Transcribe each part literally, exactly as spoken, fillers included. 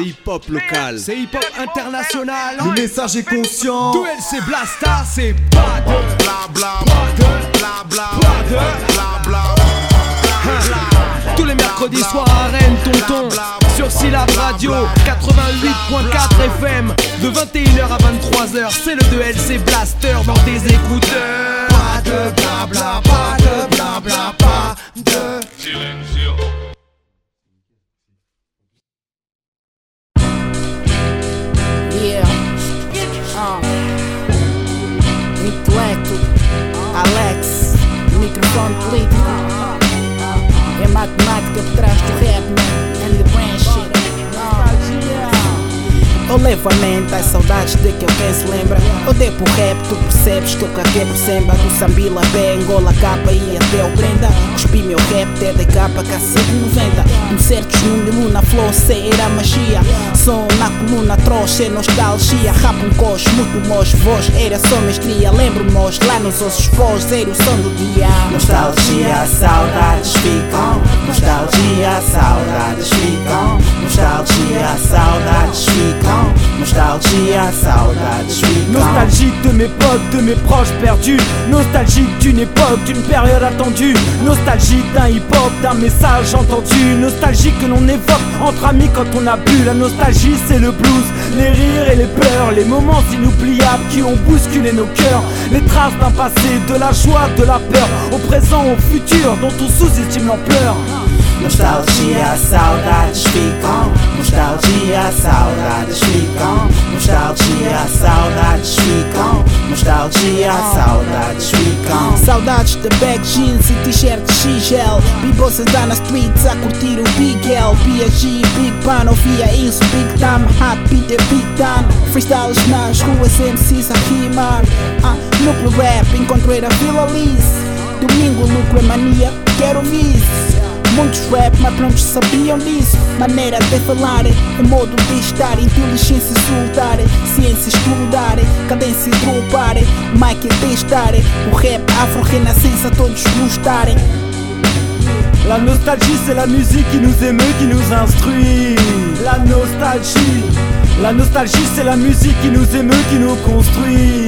c'est hip-hop local, c'est hip-hop international. Le message est conscient. Duel C Blaster, c'est pas de blabla, pas de blabla, pas de blabla. Tous les mercredis soirs à Rennes, tonton, sur Syllab radio, quatre-vingt-huit point quatre F M, de vingt et une heures à vingt-trois heures, c'est le Duel C Blaster dans tes écouteurs. Pas de blabla, pas de blabla, pas de silencieux. Yeah, uh. Intellecto, Alex, Microfone político. É matemática por trás do rap, man, and the brand shit. Ou leva à mente as saudades de que alguém se lembra. Ou dê pro rap, tu percebes que eu caguei por Semba, do Sambila, Bé, Angola, Capa e até o Brenda. Cuspi meu rap, T D K, K C noventa. Incertos no limão, na flor, sei era magia. Som na coluna, trouxe nostalgia. Rap um coche, muito mojo, voz era só mestria. Lembro-mos lá nos ossos vós, era o som do dia. Nostalgia, saudades ficam. Nostalgia, saudades ficam. Nostalgia, saudades ficam. Nostalgia, saudades, nostalgique de mes potes, de mes proches perdus. Nostalgique d'une époque, d'une période attendue. Nostalgique d'un hip-hop, d'un message entendu. Nostalgique que l'on évoque entre amis quand on a bu. La nostalgie c'est le blues, les rires et les pleurs. Les moments inoubliables qui ont bousculé nos cœurs. Les traces d'un passé, de la joie, de la peur. Au présent, au futur, dont on sous-estime l'ampleur. Nostalgia, saudades ficam. Nostalgia, saudades ficam. Nostalgia, saudades ficam. Nostalgia, saudades ficam. Saudades de bag jeans e t-shirt de X L. Bibosses down the streets a curtir o Big L. P A G, Big Pan, ouvia isso. Big Thumb, Hot Beat the Big Thumb. Freestyles nas ruas, M Cs a rimar. Ah, núcleo rap, encontrei a Vila Liz. Domingo, núcleo mania, quero miss. Muitos rap, mas prontos sabiam disso. Maneira de falar, o modo de estar. Inteligência soltar, ciência estudar. Cadência dropar, Mike de estar. O rap afro-renascença todos gostarem. La nostalgie c'est la musique qui nous émeut, qui nous instruit. La nostalgie. La nostalgie c'est la musique qui nous émeut, qui nous construit.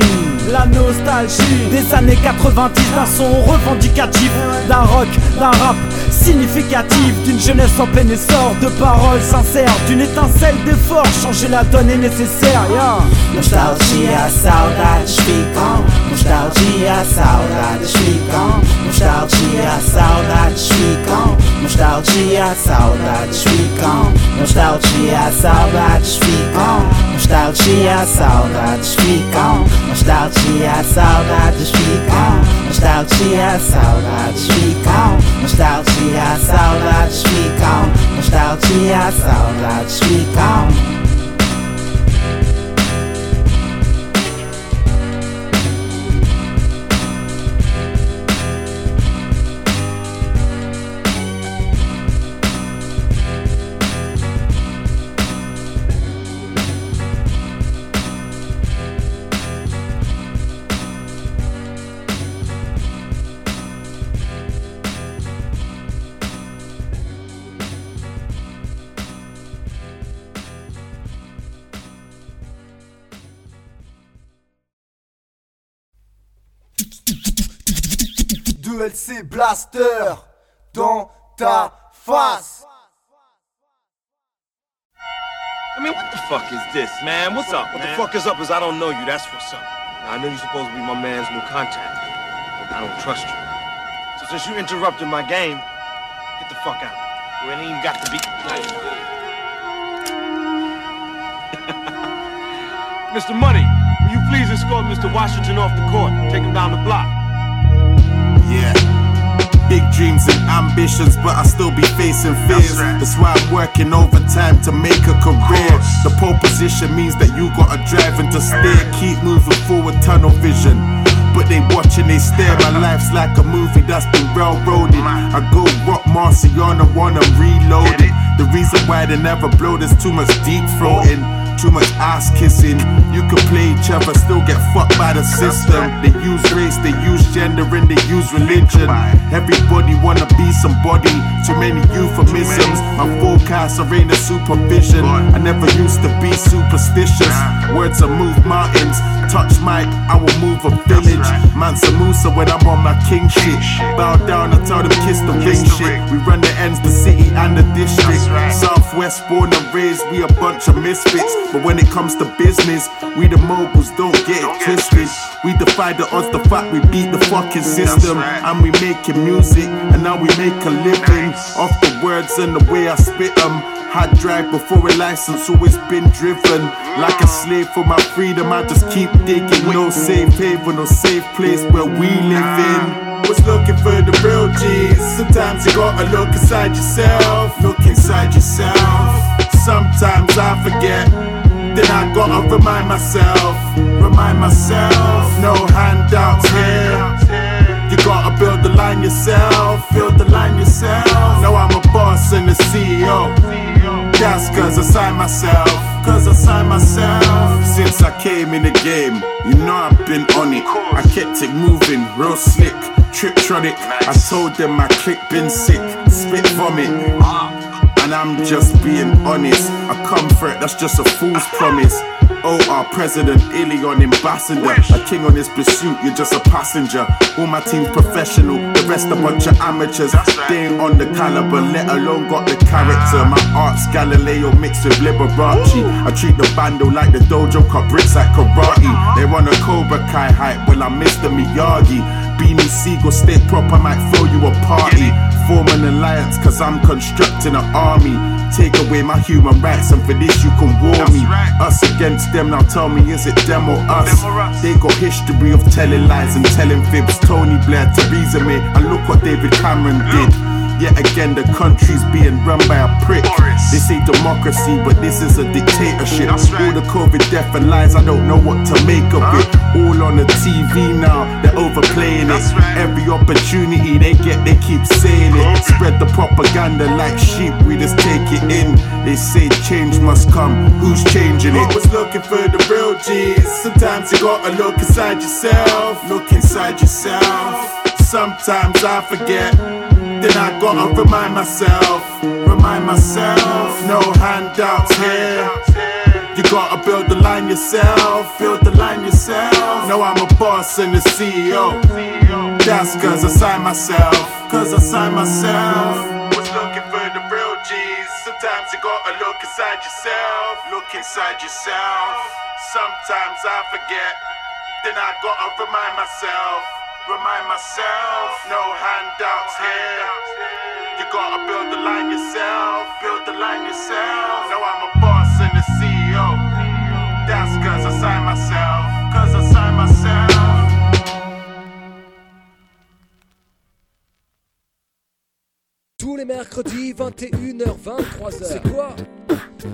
La nostalgie des années quatre-vingt-dix, d'un son revendicatif, d'un rock, d'un rap significatif, d'une jeunesse en plein essor, de paroles sincères, d'une étincelle d'effort. Changer la donne est nécessaire, yeah. Nostalgia, saudades ficam. Nostalgia, saudades ficam. Nostalgia, saudades ficam. Nostalgia, saudades ficam. Nostalgia, saudades ficam. Nostalgia, saudades ficam. Nostalgia, saudades ficam. Nostalgia, saudades ficam. Nostalgia, saudades ficam. Nostalgia, saudades ficam. D L C Blaster dans ta face. I mean, what the fuck is this, man? What's up, man? What the fuck is up is I don't know you, that's what's up. Now, I know you're supposed to be my man's new contact, but I don't trust you. So since you interrupted my game, get the fuck out. You ain't even got to be nice. Mister Money, will you please escort Mister Washington off the court? Take him down the block. Yeah, big dreams and ambitions, but I still be facing fears. That's, right. That's why I'm working overtime to make a career. The pole position means that you gotta drive and to steer. Keep moving forward, tunnel vision. But they watching, they stare. My life's like a movie that's been railroaded. I go rock Marciana, wanna reload it. The reason why they never blow, there's too much deep floating. Too much ass kissing. You could play each other, still get fucked by the system. They use race, they use gender, and they use religion. Everybody wanna be somebody. Too many euphemisms. My forecast, I ain't a supervision. I never used to be superstitious. Words that move mountains. Touch mic, I will move a village. Mansa Musa when I'm on my king shit. Bow down, I tell them kiss the ring shit. We run the ends, the city and the district. Southwest born and raised, we a bunch of misfits. But when it comes to business, we the moguls, don't get it twisted. We defy the odds, the fact we beat the fucking system. And we making music, and now we make a living off the words and the way I spit them. Had drive before a license, always been driven. Like a slave for my freedom, I just keep digging. No safe haven, no safe place where we live in. Was looking for the real G's. Sometimes you gotta look inside yourself. Look inside yourself. Sometimes I forget, then I gotta remind myself. Remind myself. No handouts here. You gotta build the line yourself, build the line yourself. Now I'm a boss and a C E O. That's cause I signed myself, cause I signed myself. Since I came in the game, you know I've been on it. I kept it moving, real slick, triptronic. I told them my click been sick, spit vomit. And I'm just being honest, I come for it, that's just a fool's promise. Oh, our president, Ilion ambassador. Wish. A king on his pursuit, you're just a passenger. All my team's professional, the rest a bunch of amateurs. Right. They ain't on the caliber, let alone got the character. My art's Galileo mixed with Liberace. Ooh. I treat the bando like the dojo, cut bricks like karate. Uh-huh. They run a Cobra Kai hype, well I'm Mister Miyagi. Beanie Siegel, stay proper, might throw you a party. Form an alliance, cause I'm constructing an army. Take away my human rights, and for this you can war That's me. Right. Us against them, now tell me, is it them or us? Them or us? They got history of telling lies and telling fibs. Tony Blair, Theresa May, and look what David Cameron did. Yet again, the country's being run by a prick. Boris. They say democracy, but this is a dictatorship. That's right. All the COVID death and lies, I don't know what to make of huh? it. All on the T V now, they're overplaying That's it. Right. Every opportunity they get, they keep saying it. Okay. Spread the propaganda like sheep, we just take it in. They say change must come, who's changing it? Always looking for the real G's. Sometimes you gotta look inside yourself. Look inside yourself. Sometimes I forget, then I gotta remind myself, remind myself. No handouts here. You gotta build the line yourself, build the line yourself. Now I'm a boss and a C E O. That's cause I signed myself, cause I signed myself. Was looking for the real G's. Sometimes you gotta look inside yourself, look inside yourself. Sometimes I forget, then I gotta remind myself. Remind myself, no handouts here. You gotta build the line yourself, build the line yourself. Now I'm a boss and a C E O. That's cause I signed myself, cause I signed myself. Tous les mercredis, vingt et une heures, vingt-trois heures. C'est quoi?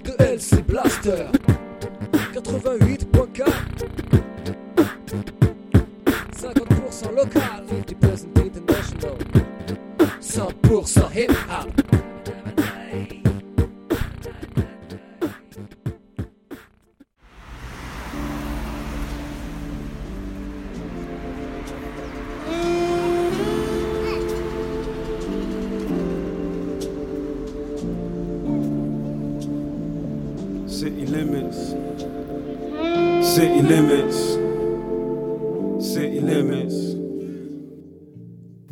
D L C Blaster quatre-vingt-huit point quatre. cinquante pour cent local, fifty percent international, cent pour cent hip-hop. City limits, city limits. City limits.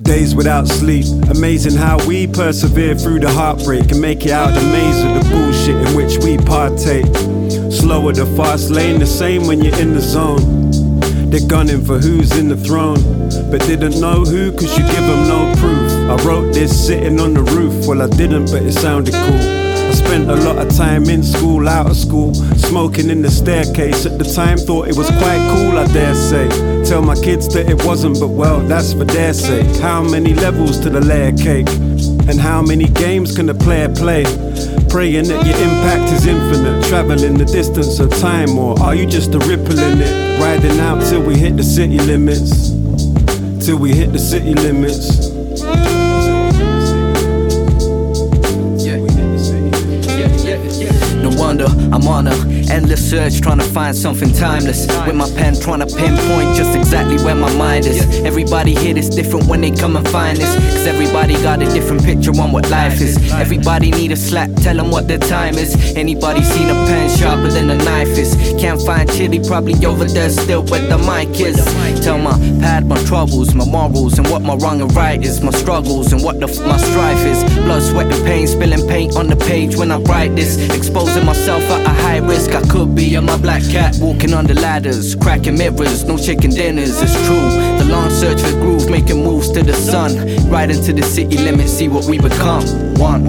Days without sleep. Amazing how we persevere through the heartbreak and make it out the maze of the bullshit in which we partake. Slower the fast lane, the same when you're in the zone. They're gunning for who's in the throne, but didn't know who cause you give them no proof. I wrote this sitting on the roof. Well I didn't, but it sounded cool. I spent a lot of time in school, out of school, smoking in the staircase. At the time thought it was quite cool, I dare say. Tell my kids that it wasn't, but well, that's for their sake. How many levels to the layer cake? And how many games can a player play? Praying that your impact is infinite. Travelling the distance of time, or are you just a ripple in it? Riding out till we hit the city limits. Till we hit the city limits. wonder, I'm on a endless search trying to find something timeless. With my pen trying to pinpoint just exactly where my mind is. Everybody here that's different when they come and find this, cause everybody got a different picture on what life is. Everybody need a slap, tell them what their time is. Anybody seen a pen sharper than a knife is? Can't find chili, probably over there still where the mic is. Tell my pad my troubles, my morals, and what my wrong and right is. My struggles and what the f my strife is. Blood, sweat and pain, spilling paint on the page when I write this. Exposing myself at a high risk, I could be a my black cat walking on the ladders, cracking mirrors, no chicken dinners, it's true. The long search for groove, making moves to the sun, right into the city limits, see what we become. One.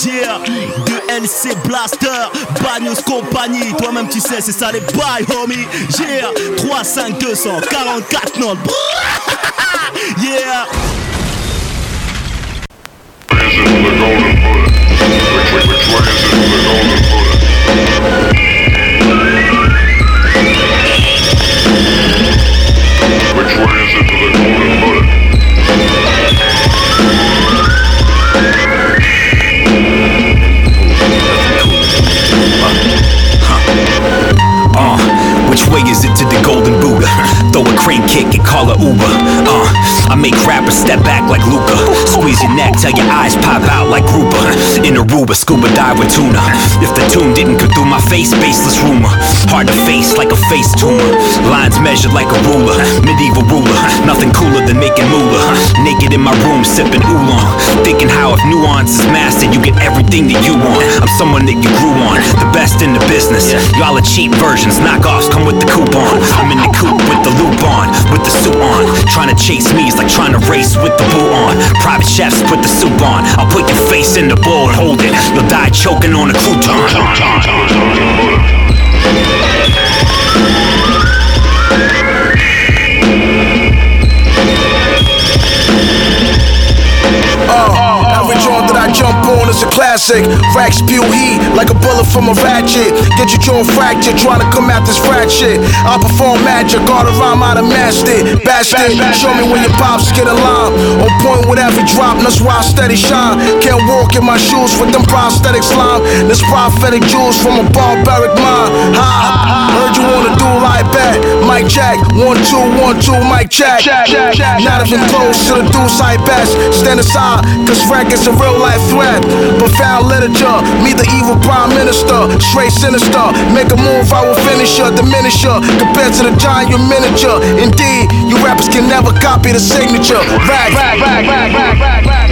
D L C Blaster, Bad News Compagnie, toi-même tu sais, c'est ça les bails, homie. Yeah, trois cinq deux quarante-quatre, non. Yeah. Which way is it to the golden bullet? Which way is it to the golden Buddha? Throw a crane kick and call a Uber. Uh, I make rappers step back like Luca. Squeeze your neck till your eyes pop out like Rupa. In Aruba, scuba dive with tuna. If the tune didn't come through my face, baseless rumor. Hard to face like a face tumor. Lines measured like a ruler, medieval ruler. Nothing cooler than making moolah. Naked in my room, sipping oolong. Thinking how if nuance is mastered, you get everything that you want. I'm someone that you grew on, the best in the business. Y'all are cheap versions, knockoffs. Come with the coupon, I'm in the coupe with the loop on, with the suit on. Trying to chase me is like trying to race with the boot on. Private chefs put the soup on, I'll put your face in the bowl and hold it. You'll die choking on a crouton. Oh, every job that I jump on is a classic. Rack spew heat like a bullet from a ratchet. Get your jaw fractured, trying to come at this frat shit. I perform magic, got a rhyme, I'd have matched it. Bastard, show me when your pops get a line. On point with every drop, that's why I steady shine. Can't walk in my shoes with them prosthetic slime. This prophetic jewels from a barbaric mind. Ha, ha, ha. Heard you wanna do like that. Mike Jack, one, two, one, two, Mike Jack. Not even close to the deuce I best. Stand aside, cause rack is a real life threat. Profound literature, me the evil prime minister, straight sinister. Make a move, I will finish her, diminish her, compared to the giant, you're miniature. Indeed, you rappers can never copy the signature. Rag, rag, rag, rag, rag, rag,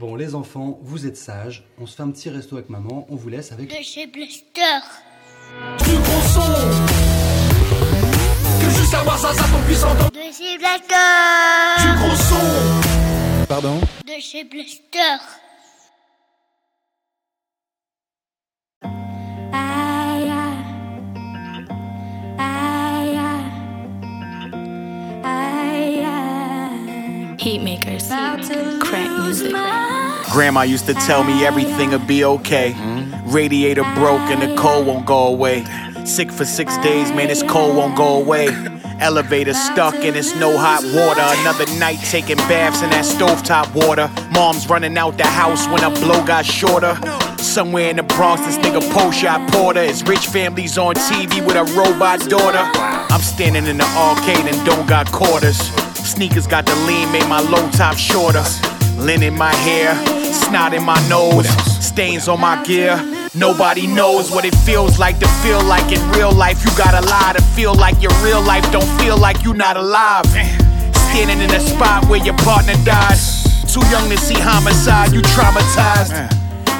Bon, les enfants, vous êtes sages. On se fait un petit resto avec maman. On vous laisse avec... Le chez Blaster. Du gros son. Que juste avoir ça, ça qu'on puisse entendre. Le chez Blaster. Du gros son. Pardon ? Le chez Blaster. Heatmakers, crack music. Grandma used to tell me everything would be okay. Radiator broke and the cold won't go away. Sick for six days, man, this cold won't go away. Elevator stuck and it's no hot water. Another night taking baths in that stovetop water. Mom's running out the house when her blow got shorter. Somewhere in the Bronx, this nigga po-shot porter. It's rich families on T V with a robot daughter. I'm standing in the arcade and don't got quarters. Sneakers got the lean, made my low top shorter. Lint in my hair, snot in my nose. Stains on my gear. Nobody knows what it feels like to feel like in real life you gotta lie to feel like your real life don't feel like you not alive. Standing in a spot where your partner died. Too young to see homicide, you traumatized.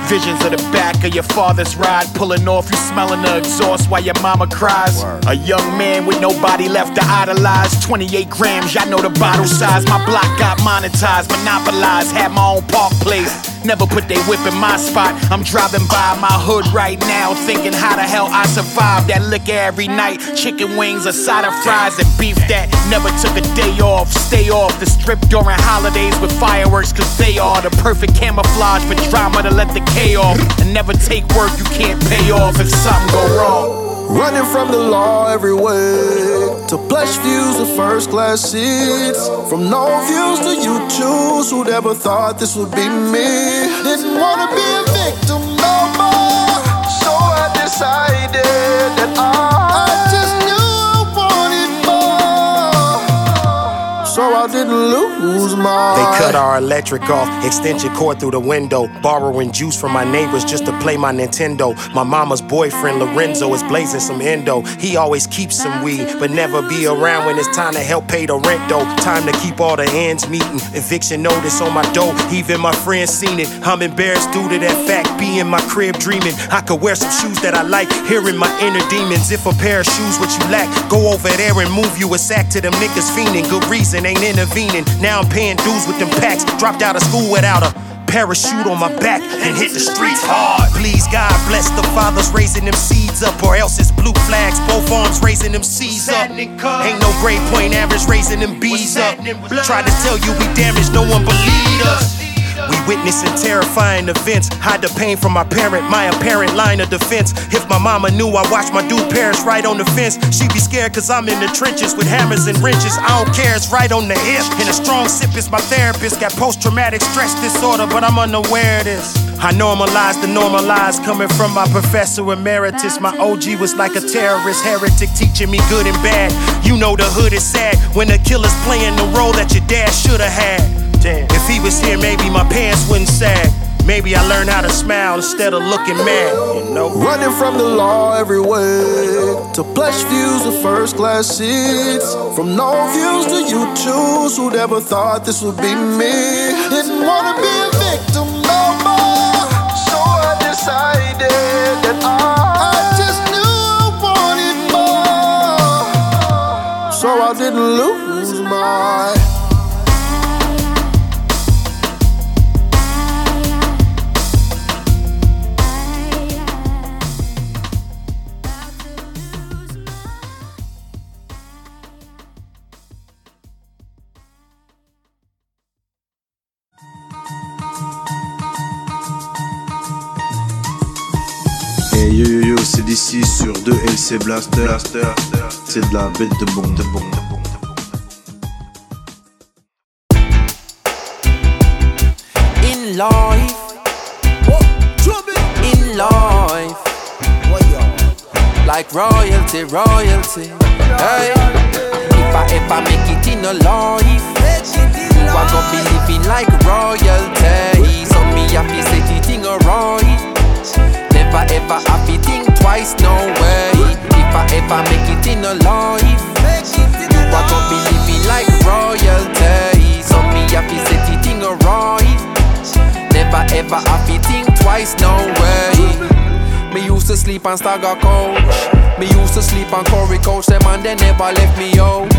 Visions of the back of your father's ride. Pulling off, you smelling the exhaust while your mama cries. A young man with nobody left to idolize. Twenty-eight grams, y'all know the bottle size. My block got monetized, monopolized. Had my own park place. Never put they whip in my spot. I'm driving by my hood right now, thinking how the hell I survived that liquor every night. Chicken wings, a side of fries, and beef that never took a day off. Stay off the strip during holidays with fireworks, cause they are the perfect camouflage for drama to let the chaos. And never take work you can't pay off if something go wrong. Running from the law every way, to plush views to first class seats. From no views to you choose, who'd ever thought this would be me? Didn't wanna be a victim no more, so I decided that I, I just knew I wanted more, so I didn't lose my. They cut our electric off, extension cord through the window. Borrowing juice from my neighbors just to play my Nintendo. My mama's boyfriend Lorenzo is blazing some endo. He always keeps some weed, but never be around when it's time to help pay the rent though. Time to keep all the ends meeting. Eviction notice on my door, even my friends seen it. I'm embarrassed due to that fact, be in my crib dreaming. I could wear some shoes that I like, hearing my inner demons. If a pair of shoes what you lack, go over there and move you a sack to them niggas fiending. Good reason ain't intervening, now I'm paying dues with them packs. Dropped out of school without a parachute on my back and hit the streets hard. Please God bless the fathers raising them seeds up, or else it's blue flags, both arms raising them C's up. Ain't no grade point average raising them B's up. Try to tell you we damaged, no one believe us. We witnessing terrifying events. Hide the pain from my parent, my apparent line of defense. If my mama knew I watched my dude parents right on the fence, she'd be scared cause I'm in the trenches with hammers and wrenches. I don't care, it's right on the hip. And a strong sip is my therapist. Got post-traumatic stress disorder, but I'm unaware of this. I normalize the normalize coming from my professor emeritus. My O G was like a terrorist heretic teaching me good and bad. You know the hood is sad when a killer's playing the role that your dad should have had. Damn. If he was here, maybe my pants wouldn't sag. Maybe I learned how to smile instead of looking mad, you know? Running from the law every way, to plush views to first class seats. From no views to you choose, who'd ever thought this would be me? Didn't wanna be a victim no more, so I decided that I, I just knew I wanted more, so I didn't lose my. Yo yo yo, c'est d'ici sur D L C Blaster. C'est de la bête de bombe, de bombe, de bombe. In life, in life, like royalty, royalty. Hey, if I ever make it in a life, I gon' be living like royalty. So me happy set it in a right. Never ever happy think twice, no way. If I ever make it in a life, I gon' be living like royalty. So me happy set it in a right. never have to think twice, no way. Me used to sleep on Stagger Coach. Me used to sleep on Corey Coach. Them and they never left me out.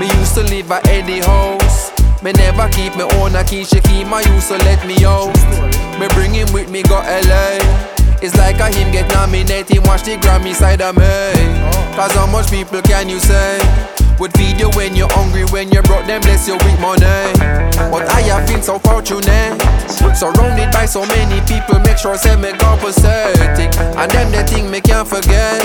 Me used to live at Eddie house. Me never keep me own a key. She keep my used to let me out. Me bring him with me go L A. It's like a him get nominated, watch the Grammy side of me. Cause how much people can you say would feed you when you're hungry, when you brought them bless you with money? But I have been so fortunate, surrounded by so many people, make sure say me go pathetic. And them the thing me can't forget.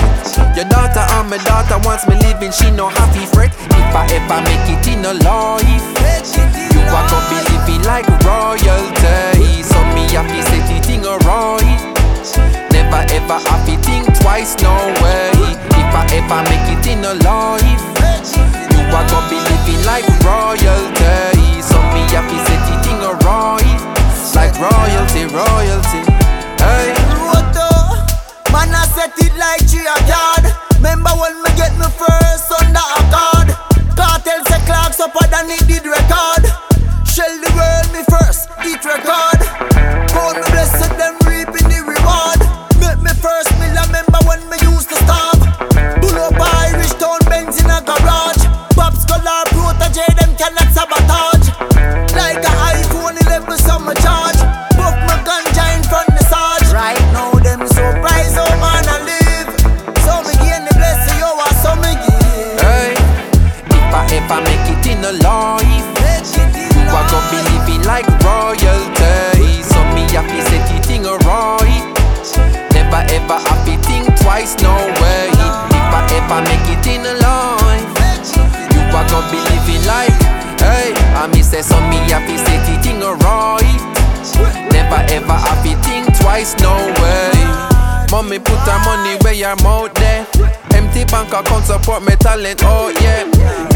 Your daughter and my daughter wants me living, she no happy fret. If I ever make it in a life, you are gonna be living like royalty. So me happy set the thing alright. Never ever have to think twice, no way. If I ever make it in a life, you are gonna be living like royalty. So me happy set the thing alright, like royalty, royalty. Hey. Roto, man I set it like tree a yard. Remember when me get me first under a card. Cartel say clocks up and it did record. Shell the world me first, it record. God me blessed them reaping the reward. Make me first meal, I remember when me used to starve. Pull up a Irish town, Benz in a garage. Pops color, protege, them cannot sabotage. Like a iPhone eleven, some me charge. Buff my ganja in front the Sarge. Right now, them surprise how man I live. So me gain the blessing, yo, I so me give. Hey, if I ever make it in a life, I go be living like royalty. So me happy set the thing alright. Never ever happy think twice, no way. If I ever make it in a life, you are gonna be living like, hey. I me say so me happy set the thing alright. Never ever happy think twice, no way. Mommy put her money where your mouth there. Empty bank account support my talent, oh yeah.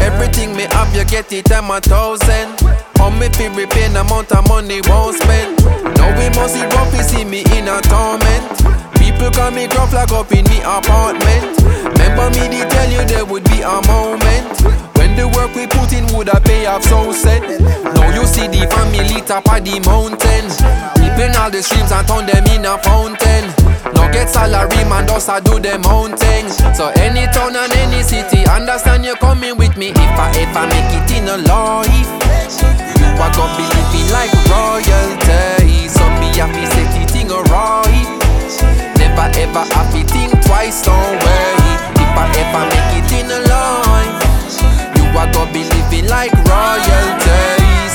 Everything me have you get it, I'm a thousand. On me fi repay the amount of money won't spend. Now we must see what we see me in a torment. People call me gruff like up in me apartment. Remember me they tell you there would be a moment. When the work we put in would a pay off so set. Now you see the family top of the mountain. Dipping all the streams and turn them in a fountain. Now get salary man does I do them own things. So any town and any city understand you coming with me. If I ever make it in a life, I gon' be living like royalty. So me happy set the thing alright. Never ever happy think twice, don't worry. If I ever make it in a life, you are gon' be living like royalty.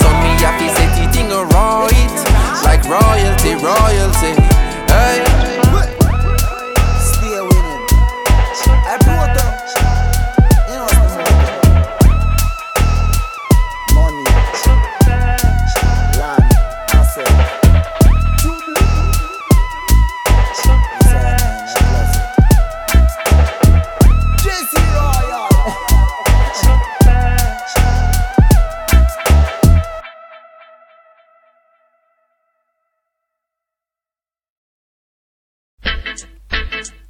So me happy set the thing alright, like royalty, royalty. Hey. Stay with him. I brought up.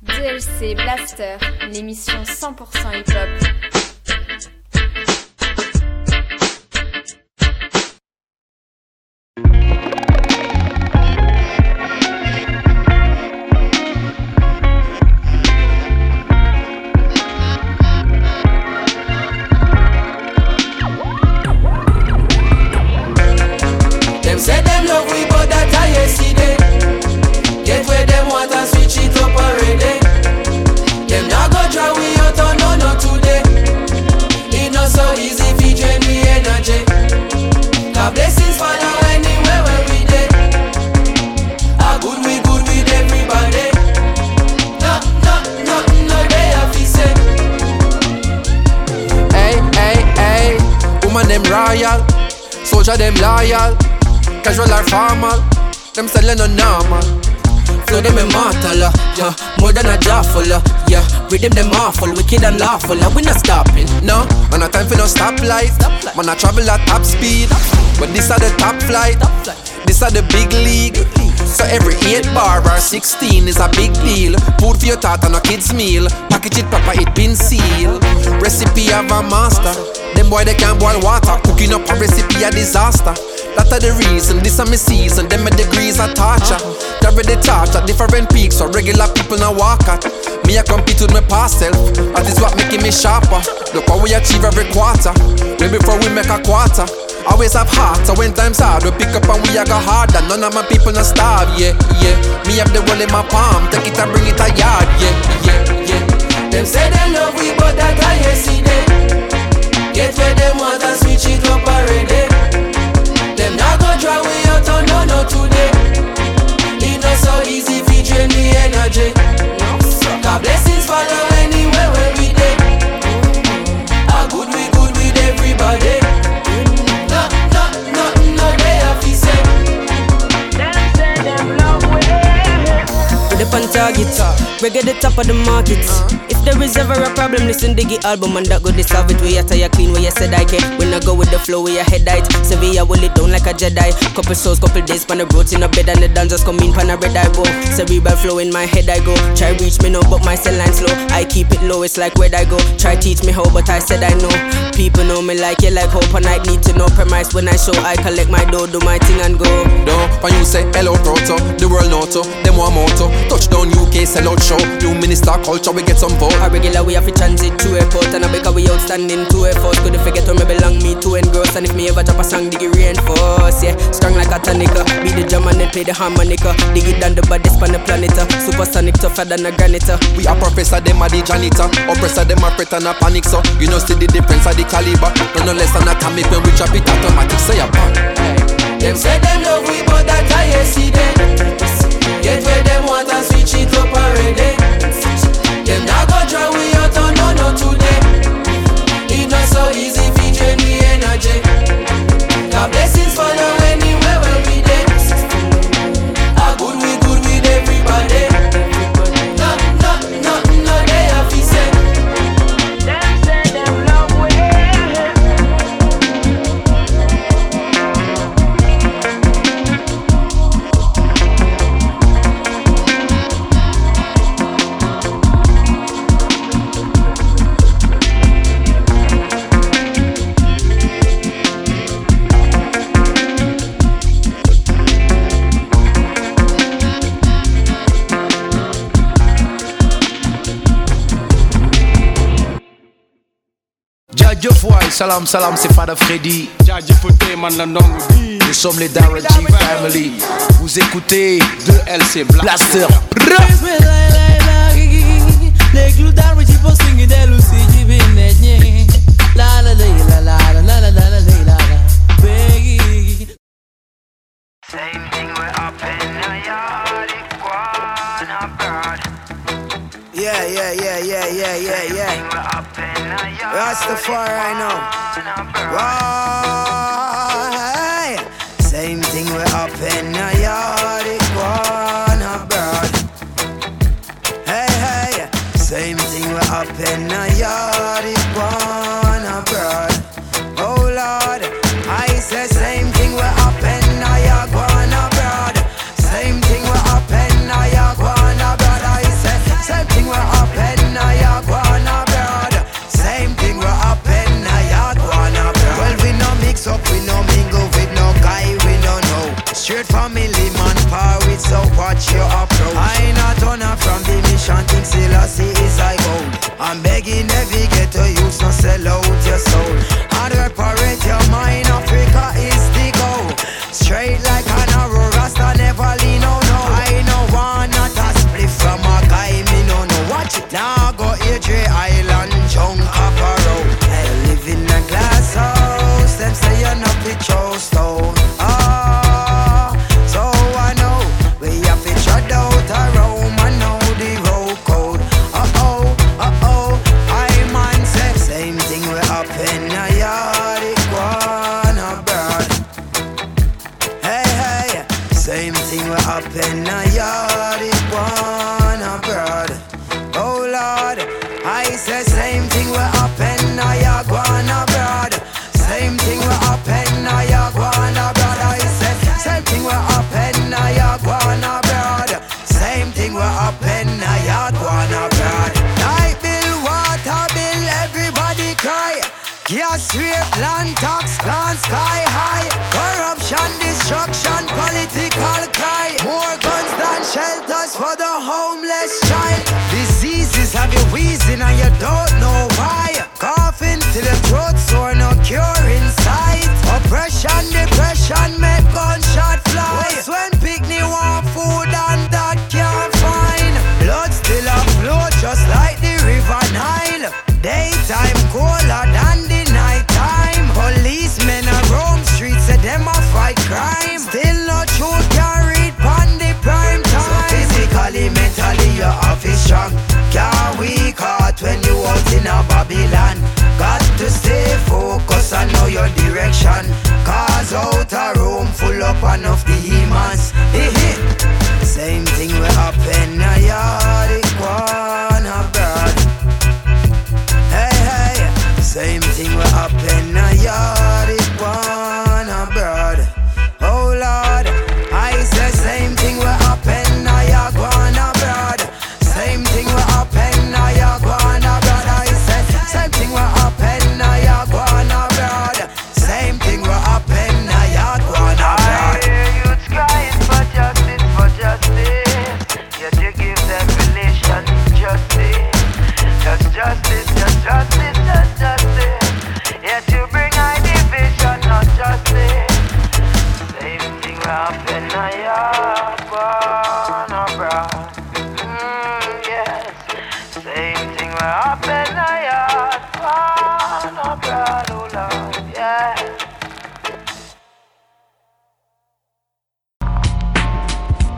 D L C Blaster, l'émission cent pour cent hip-hop. Them say them love we but that I yesterday. Get where them want and switch it up already. We out on no no today. It's not so easy if you drain the energy. God blessings for now anywhere where we day. A good we good with everybody. No, no, no, no day I feel say. Hey, hey, hey. Woman them royal, soldier them loyal. Casual or formal, them selling no normal. Flow them immortal, uh, yeah, more than a jawful, uh, yeah. Rhythm them awful, wicked and lawful, and uh, we not stopping, no. Man a time for no stoplight, man a travel at top speed. But this are the top flight, this are the big league. So every eight bar or sixteen is a big deal. Food for your tata and a kid's meal. Package it proper, it been sealed. Recipe of a master, them boy they can't boil water. Cooking up a recipe a disaster. That are the reason, this are my season, them my degrees are torture. They're already charged at different peaks, so regular people now walk at. Me I compete with my past self, that is what making me sharper. Look how we achieve every quarter, way before we make a quarter. Always have heart, so when time's hard, we pick up and we a go harder. None of my people no starve, yeah, yeah. Me have the world in my palm, take it and bring it a yard, yeah, yeah, yeah. Them say they love we, but that I yesterday. Get where them want and switch it up already. Them not gonna draw we out on no no today. It's not so easy if you drain the energy. God blessings follow anywhere where we day. How good we good with everybody. On target, we get the top of the market. If there is ever a problem, listen to the album and that go dissolve it. We are tired clean, we are said I can. When I go with the flow, we are head height. Sevilla will it down like a Jedi. Couple souls, couple days, pan the roads in a bed and the dancers come in pan a red eye bow. Cerebral flow in my head I go. Try reach me now, but my cell line slow. I keep it low, it's like where'd I go. Try teach me how, but I said I know. People know me like you, yeah, like hope, and I need to know premise when I show. I collect my dough, do my thing and go. No, when you say hello proto, the world noto, them one moto. Down U K sellout show, new minister culture we get some vote. A regular we have to transit to airport and a baker we outstanding to efforts. Could forget where me belong, me to engross. And if me ever drop a song, diggy reinforce. Yeah, strong like a tonica. Be the drum and then play the harmonica. Diggy down the baddest on the planet. Supersonic tougher than a granite. We are professor, them are the janitor. Oppressor, them are threat and a panic. So you know see the difference of the caliber. No no less than atomic when we drop it automatic. Say so yeah, a them say them love we but that I see them. Get where them want and switch it up already. Them not go draw we out on no no today. It's not so easy if you drain the energy. The blessings follow anywhere when we dey. How good we good with everybody. No, no, no, no, they have to say. Them say them love Salam, salam, c'est Father Freddy. Nous sommes les Directive Family. Vous écoutez D L C Blaster. Yeah, yeah, yeah, yeah, yeah, yeah, yeah. Rastafari, I know. Why? Same thing we're up in the yard, it gone abroad. Hey, hey. Same thing we're up in the yard, it gone abroad. Oh, Lord. I say same thing we're up in the yard, gone abroad. Same thing we're up in the yard, gone abroad. I say same thing we're up in the yard, gone abroad. Same thing we're up in the yard, gone abroad. Well, we no mix up, we no mingle with no guy, we no know. Straight family man, par with, so watch your approach. I not turn up from the mission, think Selassie is I own. I'm begging every ghetto youth, no sell Gas, rape, land tax, land sky high. Corruption, destruction, political cry. More guns than shelters for the homeless child. Diseases have you wheezing and you don't know why. Coughing till your throat sore, no cure in sight. Oppression, depression, make gunshot fly. What's when picnic want food and that can't find? Blood still a flow just like the river Nile. Daytime colder than the night time. Policemen are roam streets, say them a fight crime. Still no truth can read pon the prime time. So physically, mentally, your office strong. Can't we caught when you out in a Babylon? Got to stay focused and know your direction. Cause out a room full up and of the demons. Same thing will happen now, you're the corner bird. Same thing will happen now, you're the one abroad. Oh Lord, I say same thing will happen now, you're gone abroad. Same thing will happen now, you're gone abroad. I say same thing will happen now, you're gone abroad. Same thing will happen now, you're gone abroad. I hear youths crying for justice, for justice. Yet you give them relation justice. Just justice, just justice, just justice. Yes, you bring high division, not justice. Same thing will happen now, you're gone abroad. Mm, yes. Same thing will happen now, you're gone abroad, oh Lord, yeah.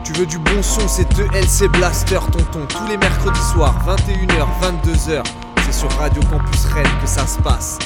Tu veux du bon son, c'est D L C Blaster, tonton. Tous les mercredis soirs, vingt et une heures, vingt-deux heures, c'est sur Radio Campus Rennes que ça se passe.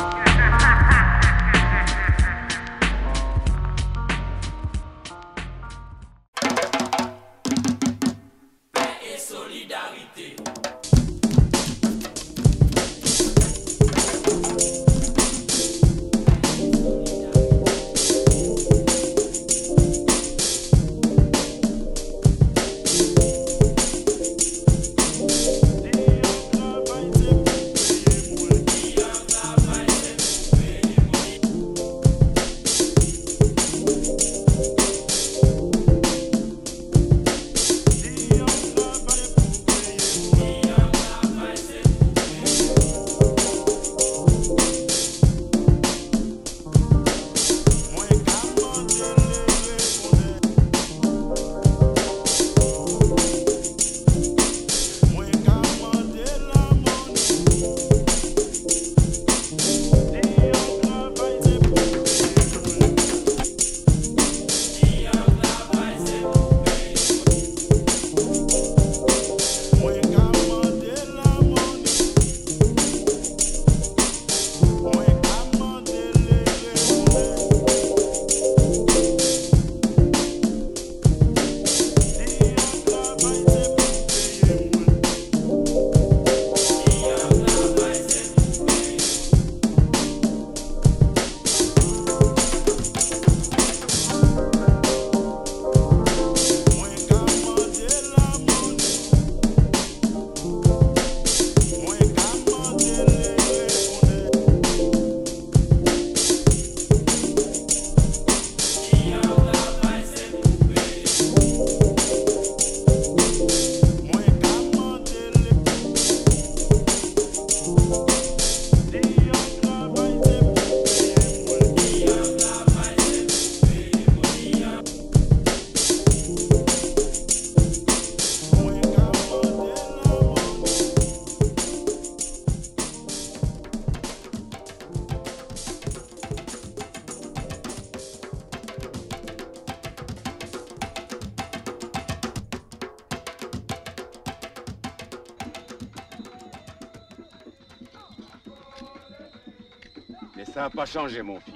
Ça n'a pas changé, mon fils.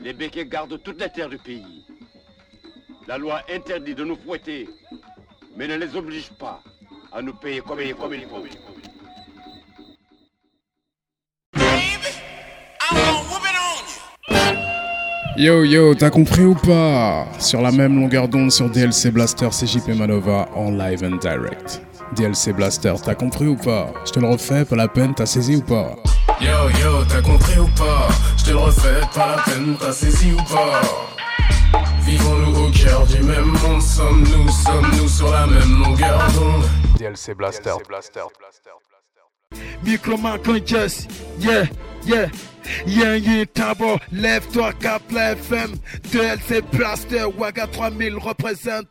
Les béquets gardent toutes les terres du pays. La loi interdit de nous fouetter, mais ne les oblige pas à nous payer comme il faut. Yo yo, t'as compris ou pas? Sur la même longueur d'onde sur D L C Blaster, C J P Manova en live and direct. D L C Blaster, t'as compris ou pas? Je te le refais, pas la peine, t'as saisi ou pas? Yo yo, t'as compris ou pas? J'te le refais, pas la peine, t'as saisi ou pas? Vivons-nous au cœur du même monde, sommes-nous, sommes-nous sur la même longueur d'onde? D L C Blaster, Blaster, Blaster. Micro Mac Contest, yeah, yeah, yeah, yeah, tambour, lève-toi, cap la F M, D L C Blaster, WAGA trois mille représente.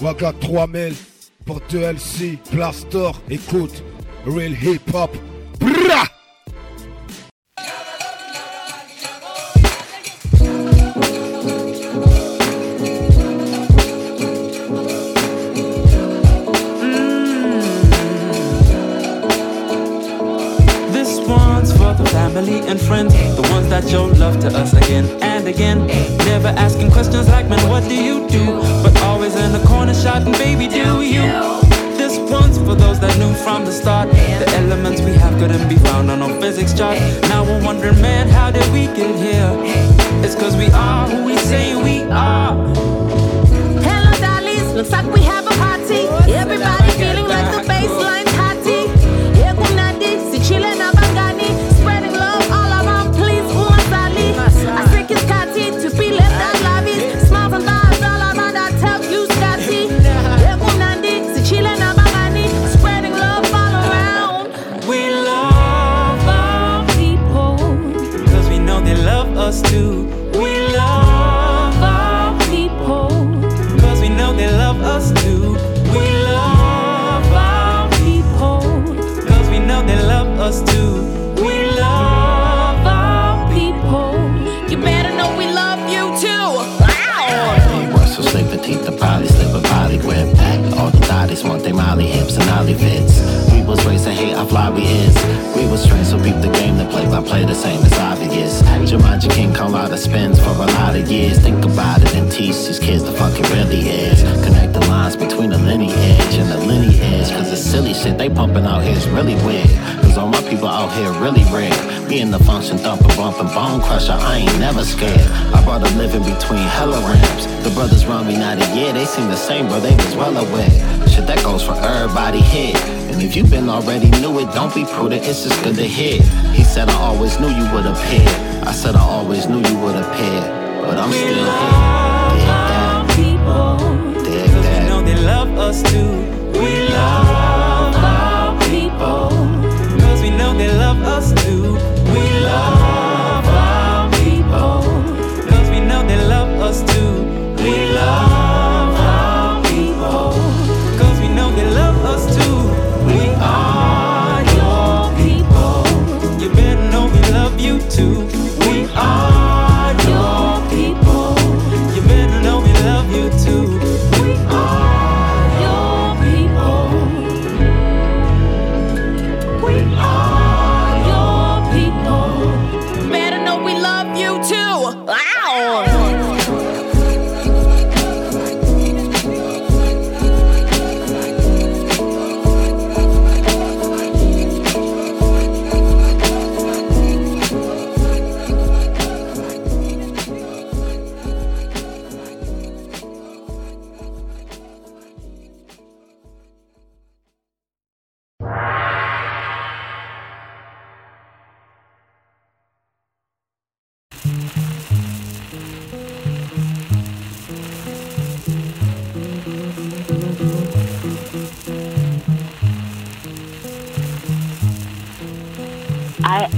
WAGA trois mille pour D L C Blaster, écoute, real hip hop. Brrrah! Mmh. family and friends, the ones that show love to us again and again. Never asking questions like, man, what do you do? But always in the corner shouting, baby, do you? This one's for those that knew from the start, the elements we have couldn't be found on no physics chart. Now we're wondering, man, how did we get here? It's cause we are who we say we are. Hello, dollies, looks like we have a party. Everybody feeling like the baseline. Too. We love our people, cause we know they love us too. We love our people, cause we know they love us too. We love our people, you better know we love you too. Wow! Russell, slip a teeth, the poly, slip a poly grip. Pack all the thotties, want they molly hips and ollie fits. We was raised to hate how fly we is. We was trained so peep the game, the play by play the same as obvious. Jumanji King Kong out of spins for a lot of years. Think about it and teach these kids the fuck it really is. Connect the lines between the lineage and the lineage, cause the silly shit they pumping out here is really weird. Cause all my people out here really rare. Me in the function thumping, bumping, bone crusher, I ain't never scared. I brought a living between hella ramps. The brothers round me not a year, they seem the same, bro, they was well aware. Shit that goes for everybody here. And if you been already knew it, don't be prudent, it's just good to hear. He said I always knew you would appear. I said I always knew you would appear. But I'm we still here. Dig that. People. Dig that. We know they love us too. We love our people. Cause we know they love us too. We love our people. Cause we know they love us too. We love. We are your people. You better know we love you too. We are your people. We are your people. You better know we love you too. Wow.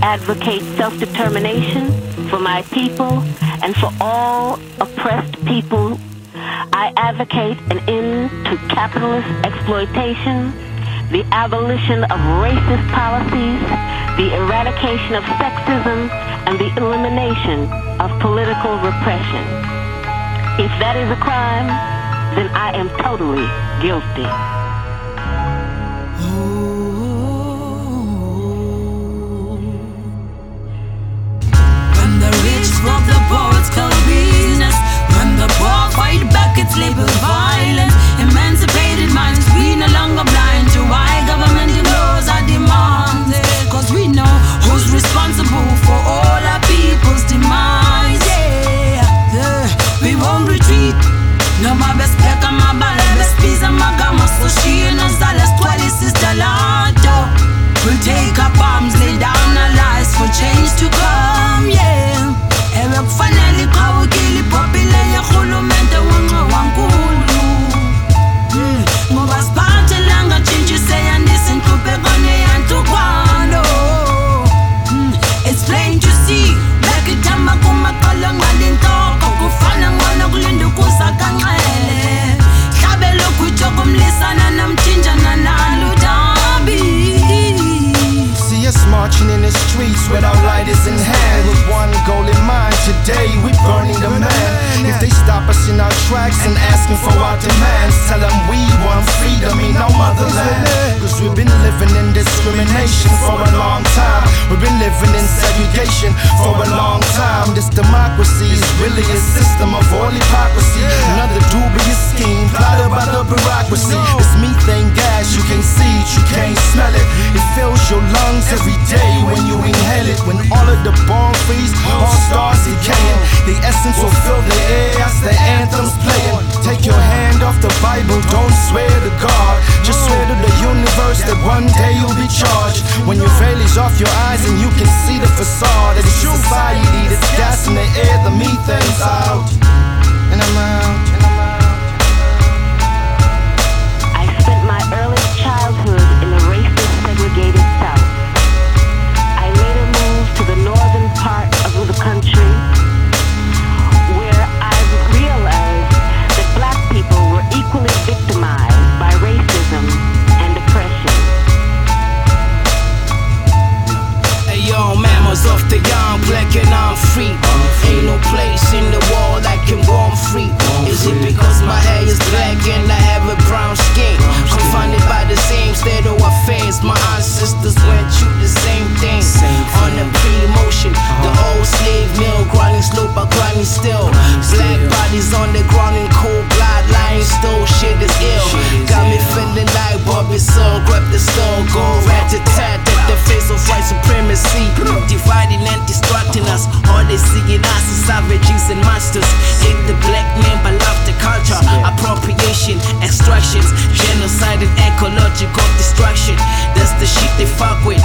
Advocate self-determination for my people and for all oppressed people. I advocate an end to capitalist exploitation, the abolition of racist policies, the eradication of sexism, and the elimination of political repression. If that is a crime, then I am totally guilty. It's labeled violence, emancipated minds, we no longer blind to why government laws are demanded. Cause we know who's responsible for all our people's demise. Yeah, yeah. We won't retreat. No ma bespeca, ma balabes, pisa, ma gama, so she knows that let's twelve is the lot. We'll take up arms, lay down our lives for change to come, yeah. And we'll finally go kill popular Hulumente wanga wankulu. Ngoba spanje langa chinchi sayandi sinkupe kone yantu kwano. It's plain to see. Beki jamba kumakolo ngalintoko. Kufana ngono kulindu kusaka ngele. Kabelo kuchoko mlisana na mchinja na naludabi. See us marching in the streets with our lighters in hand. With one goal in mind, today we're burning the man. and asking for our demands. Tell them we want freedom in our motherland. Cause we've been living in discrimination for a long time. We've been living in segregation for a long time. This democracy is really a system of all hypocrisy. Another dubious scheme plotted by the bureaucracy. This methane gas, you can't see it, you can't smell it. It fills your lungs every day when you inhale it. When all of the bomb freeze, all stars decaying. The essence will fill the air as the anthem's playing. Take your hand off the Bible, don't swear to God. Just swear to the universe that one day you'll be charged. When your veil is off your eyes and you can see the facade of the society that's gas in the air, the methane's out. And I'm out, and I'm out. I spent my early childhood in the racist, segregated South. I later moved to the northern part of the country, where I realized that black people were equally victimized by racism and oppression. Hey yo, mamas off the young, black and I'm free. Ain't no place in the world I can go on free. Is it because my hair is black and I have a brown skin? Confounded by the same state of affairs. My ancestors went through the same thing. On the pre-motion, the old slave mill, grinding slow but grinding still. Black bodies on the ground in cold blood, lying still, shit is ill. Got me feeling like Bobby Soul, grab the soul, go rat-a-tat at the face of white supremacy. Dividing and distracting us, all they see in us is savages and monsters. Hate the black man but love the culture. Appropriation, extractions, genocide and ecological destruction. That's the shit they fuck with.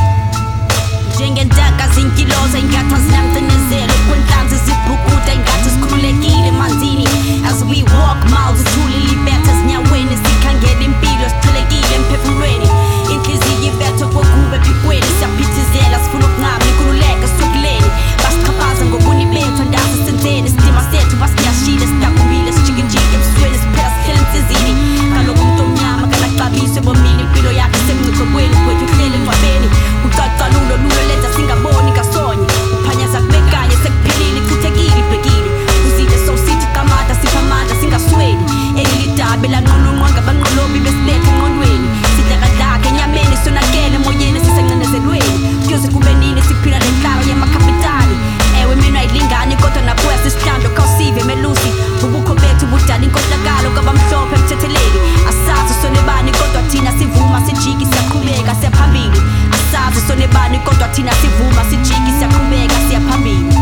Njengentaka zinkiloza ingathi namthenezele kwenhlanzi sibhukuda ingathi sikhululekile emanzini. As we walk mouths thulile ibetha ezinyaweni sikhangela impilo sithelekile emphefumulweni. Inhliziyo ibetha kokube ephikweni siyaphithizela sifuna ukunqaba inkululeko esizukulweni. Basichaphaza ngobuni bethu ndazi senzeni isidima sethu basiyashile sidakubile sijikijike ebusweni siphela sihlele insizini. Kaloku umuntu omnyama kanaxabiswe bomile impilo yakhe semncikokweni kwethu uhlele ngcwabeni. Ucacalulo lulo lenza singaboni ngasonye. Uphanyaza kubekanye sekuphelile kuthekile ibhekile. Uzile sowusithi qamada sipha amandla singasweli. Elilidabi elanqulunqwa ngabanqolobi besiletha enqondweni. Sidlakadlaka enyameni sonakele emoyeni sisencindezelweni. Kuyoze kube nini siphila le nhlalo yamakapitali. Ewe mina ayilingani kodwa nakuya sisihlandlo khawusive melusi. Ubukho bethu budala inkohlakalo kwabamhlophe emthetheleli. Asazi usone bani kodwa thina sivuma sijiki siyaqhubeka siyaphambili. Asazi usone bani kodwa thina sivuma sijiki siyaqhubeka siyaphambili.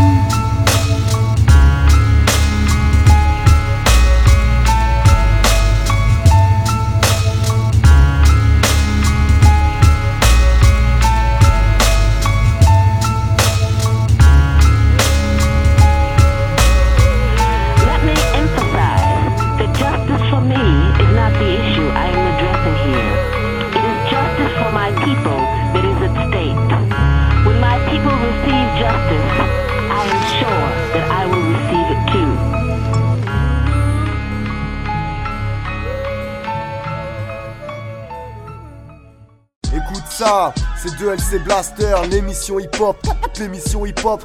Ça, c'est D L C Blaster, l'émission hip-hop, l'émission hip-hop,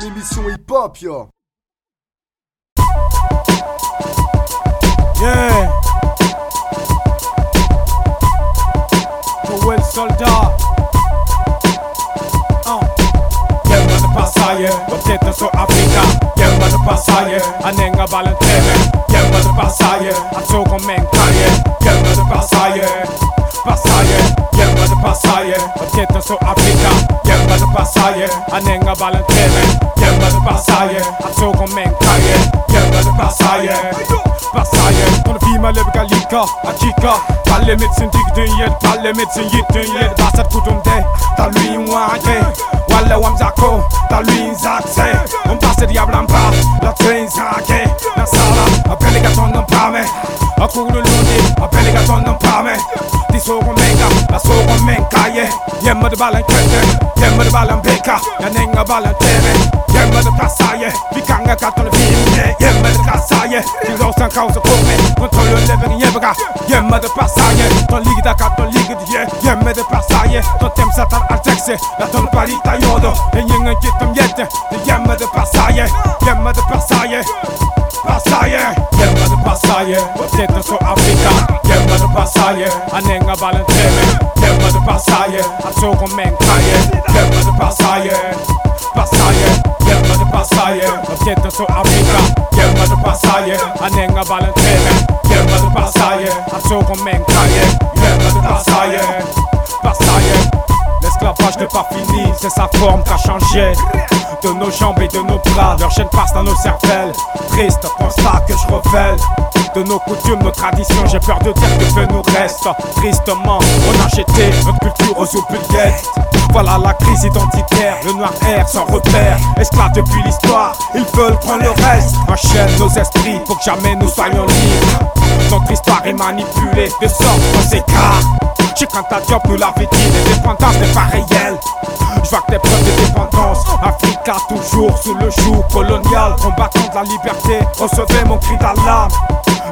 l'émission hip-hop, yo. Yeah. Joël Soldat. Yemba de Passaye, Oteta so Africa. Yemba de Passaye, Anenga Balentene. Yemba de Passaye, Atoko Menkaye. Yemba de Passaye. Passaye, yemba de Passaye, Oteta so Africa. Yemba de Passaye, Anenga Balentene. Yemba de Passaye, Atoko Menkaye. Yemba de Passaye, Passaye. On vit ma lebka lika, akika. Palle metsin dik den yed, palle metsin yid den yed. Basat kutumde, ta lui mwake. Walla wamzako, ta lui nzakse. On passe diablan pa, la train zake. Nasala, apeligaton n'en pame. a cool loaded, a belly got on the palm. This old mega, a soul on Menkaye, Yemma the Balan Kender, Yemma the Balan Baker, Yananga Balan Terre. Yemba de Kassaye, Vikanga Katon Ville, Yemba de Kassaye, ils ont cinq ans de pommes, contre le lever Yemba, Yemba de Passaye, ton ligue d'Akaton Ligue d'Yé, Yemba de Passaye, ton thème Satan Altexe, la ton Paris Tayodo, et Yengan Kitam Yete, Yemba de Passaye, Yemba de Passaye, Passaye, Yemba de Passaye, peut-être sur Africa, Yemba de Passaye, Anenga Valentine, Yemba de Passaye, Asoko Menkaye, Yemba de Passaye, Passaye. Yemba de Passaye, objeto so amiga. Yemba de Passaye, anenga Valentine. Yemba de Passaye, asoko menkaye. Yemba de Passaye, Passaye. L'esclavage n'est pas fini, c'est sa forme qu'a changé. De nos jambes et de nos bras, leur chaîne passe dans nos cervelles. Triste constat que je révèle. De nos coutumes, nos traditions, j'ai peur de dire que peu nous reste. Tristement, on a jeté notre culture aux oubliettes. Voilà la crise identitaire, le noir air sans repère. Esclaves depuis l'histoire, ils veulent prendre le reste. Enchaîne nos esprits, faut que jamais nous soyons libres. Notre histoire est manipulée, de sorte qu'on s'écarte. Cheikh Anta Diop nous l'avait dit, l'indépendance n'est pas réelle. Je vois que des preuves de dépendance, Africa toujours sous le joug colonial. Combattant de la liberté, recevez mon cri d'alarme.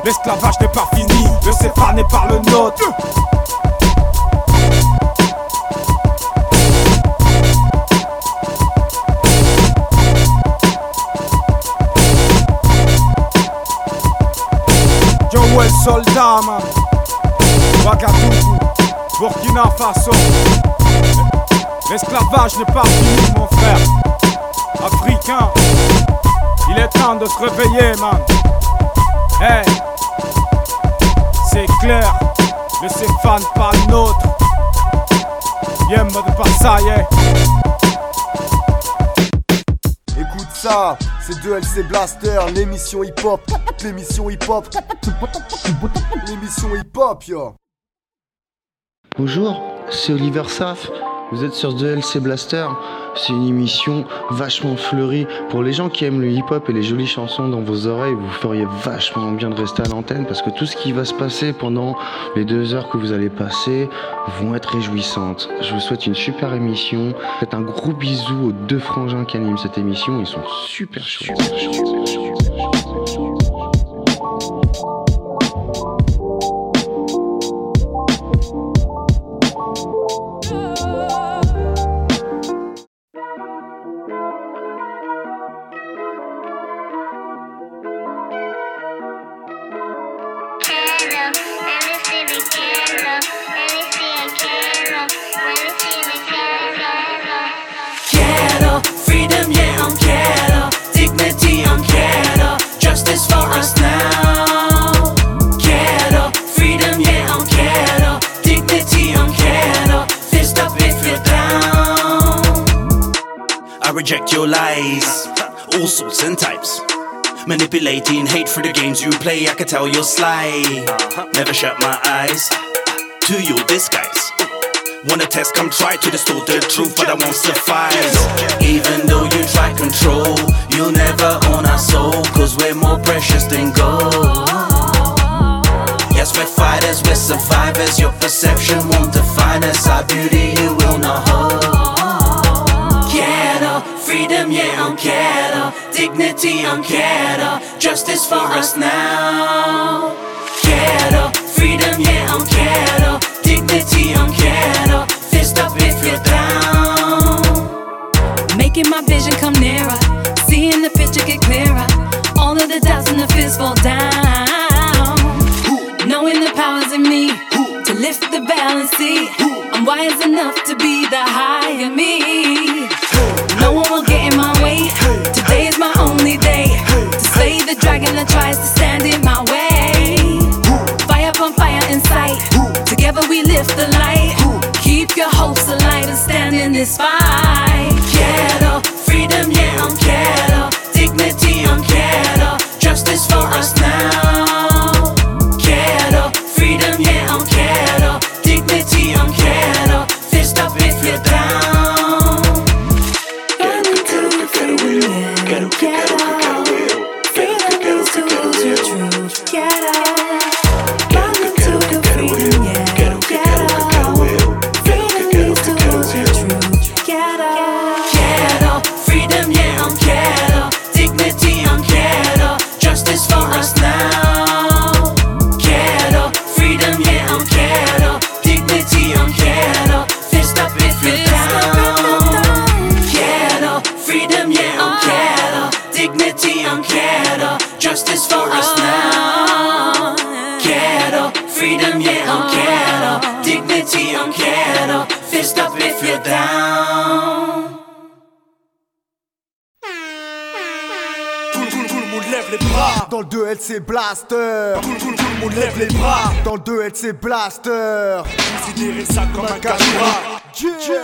L'esclavage n'est pas fini, le C F A n'est pas le nôtre. Joel Soldat, man. Ouagadougou, Burkina Faso. L'esclavage n'est pas fini, mon frère. Africain, il est temps de se réveiller, man. Hey, c'est clair, le C F A n'est pas le nôtre. Yemba de Passaye. Écoute ça, c'est D L C Blaster, l'émission hip-hop, l'émission hip-hop, l'émission hip-hop, yo. Bonjour, c'est Oliver Saf. Vous êtes sur D L C Blaster, c'est une émission vachement fleurie. Pour les gens qui aiment le hip-hop et les jolies chansons dans vos oreilles, vous feriez vachement bien de rester à l'antenne parce que tout ce qui va se passer pendant les deux heures que vous allez passer vont être réjouissantes. Je vous souhaite une super émission. Faites un gros bisou aux deux frangins qui animent cette émission, ils sont super chauds. Reject your lies, all sorts and types. Manipulating hate through the games you play. I can tell you're sly. Never shut my eyes to your disguise. Wanna test, come try to distort the truth, but I won't suffice. Even though you try control, you'll never own our soul, cause we're more precious than gold. Yes, we're fighters, we're survivors. Your perception won't define us. Our beauty you will not hold. Freedom, yeah, I'm ghetto. Dignity, I'm ghetto. Justice for us now. Ghetto. Freedom, yeah, I'm ghetto. Dignity, I'm ghetto. Fist up if you're down. Making my vision come nearer. Seeing the picture get clearer. All of the doubts and the fears fall down. Ooh. Knowing the powers in me. Ooh. To lift the balance, see. Ooh. I'm wise enough to be the higher me. No one will get in my way. Today is my only day to slay the dragon that tries to stand in my way. Fire upon fire in sight. Together we lift the light. Keep your hopes alive and stand in this fight. Ghetto, freedom, yeah, I'm ghetto. Dignity, I'm ghetto. Justice for us now. Ghetto, freedom, yeah, I'm ghetto. Dignity, I'm ghetto. Fist up if you're down. Unity on piano, fist up if you're down. Dans le D L C Blaster, tout, tout, tout le monde lève les bras. Dans le D L C Blaster, considérez ça comme un cachoua. Yeah. Yeah.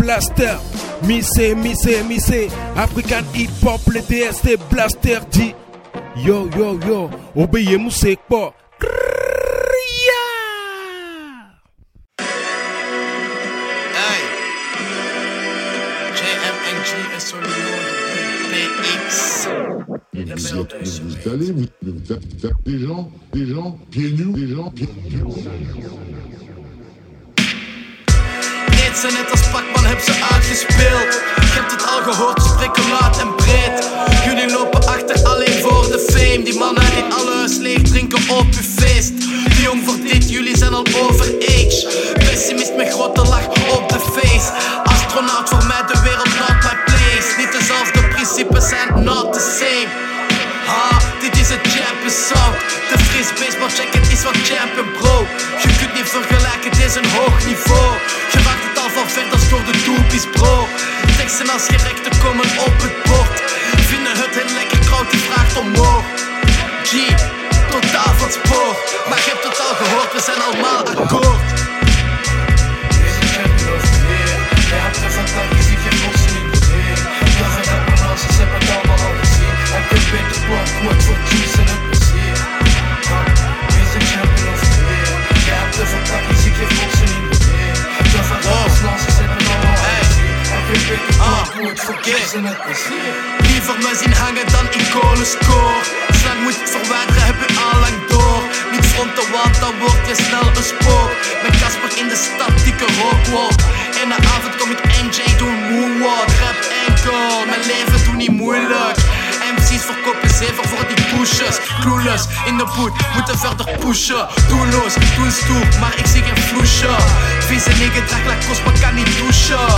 Blaster, Missé, Missé, Missé, African Hip Hop, le D S T Blaster dit yo, yo, yo, obéyez Moussé, pas. Et puis vous allez, vous tapez des gens, des gens, pieds nus, des gens, pieds nus. Zijn net als Pac-Man, heb ze uitgespeeld. Ik heb het al gehoord, ze spreken laat en breed. Jullie lopen achter alleen voor de fame. Die mannen die alles leeg drinken op uw feest. Te jong voor dit, jullie zijn al overage. Pessimist met grote lach op de face. Astronaut voor mij, de wereld not my place. Niet dezelfde principes zijn not the same. Ha, dit is het champion sound. De free space, maar check het is wat champion bro. Je kunt niet vergelijken, het is een hoog niveau. Je maakt het al van ver, dat is door de doopies bro. Teksten als gerechten komen op het bord. Vinden het heel lekker koud, die vraagt omhoog. G, totaal van spoor. Maar je hebt het al gehoord, we zijn allemaal akkoord. Deze champion of meer. Jij hebt er vandaag gezien, geen bossen in de zee. Nog een ambulance, ze hebben het allemaal al gezien. En dit weet het woord, woord voor juice en het plezier. Deze champion of meer. Jij hebt er vandaag gezien, geen Liever me zien hangen dan iconen score. Slang moet ik verwijderen, heb je al lang door. Niet fronten, want dan word je snel een spook. Met Casper in de stad, dikke rookwolk. In de avond kom ik M J doen moonwalk. Rap enkel, mijn leven doe niet moeilijk. M C's verkopen zeven voor die pushes. Clueless, in de boot, moeten verder pushen. Doelloos, doen stoer, maar ik zie geen floesje. Vieze nigger, draag la cause, maar kan niet douchen.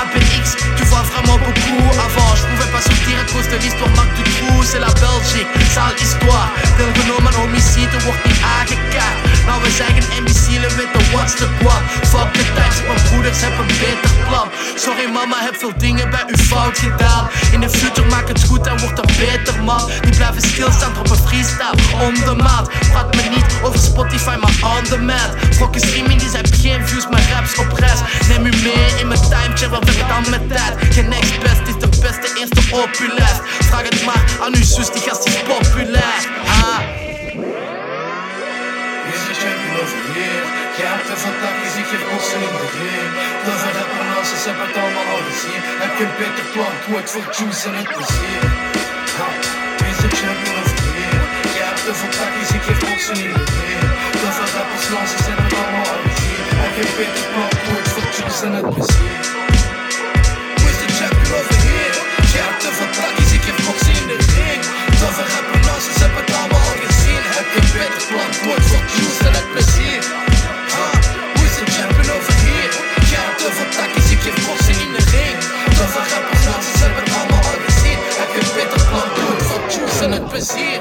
A B X, tu vois vraiment beaucoup. Avant, je pouvais pas sortir à cause de l'histoire. Marque du trou, c'est la Belgique, sale histoire. Deelgenomen aan homicide, wordt niet aangekaart. Nou we zijn geen imbecielen, weten what's the what. Fuck the times, mijn broeders hebben een beter plan. Sorry mama, heb veel dingen bij u fout gedaan. In de future maak het goed en wordt een beter man. Die blijven stilstaan, droppen freestyle, on the maat. Praat me niet over Spotify, maar on the mat. Fucking streaming, die zijn geen views, maar raps op res. Neem u mee in mijn timeshare, wat werk ik aan mijn tijd? Geen ex-best, dit is de beste eerste op uw lijst. Vraag het maar aan uw zus, die gast is populair. Ah. Wees de champion over hier. Jij hebt er van takjes, ik geef ons in de riem. De verreppen als je ze hebben het allemaal al gezien. Heb je een beter plan, doe het voor juice en het plezier. Wees de champion over hier. Jij hebt er van takjes, ik geef ons in de riem. De verreppen als je ze hebben het allemaal al gezien. Heb je een beter plan, doe het voor juice en het plezier. Wees de champion over hier. Jij hebt er van takjes, ik geef ons in de riem. De verreppen als je ze hebben het allemaal al gezien. Heb je een beter plan, doe het voor juice en het plezier. Plezier.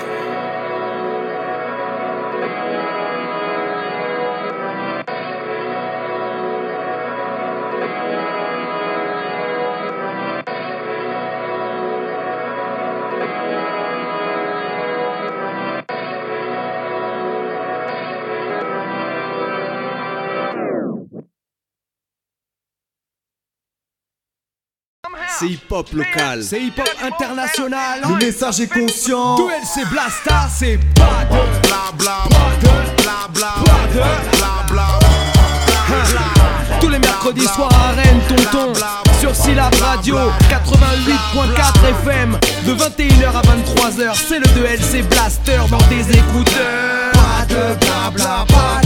C'est hip-hop local, c'est hip-hop international. Le message est conscient. Duel C Blaster, c'est bad. Bla bla bla bla bla bla. Tous les mercredis soirs à Rennes, tonton. Sur Syllab radio, quatre-vingt-huit virgule quatre F M. De vingt et une heures à vingt-trois heures, c'est le Duel C Blaster dans des écouteurs. Pas de blabla, pas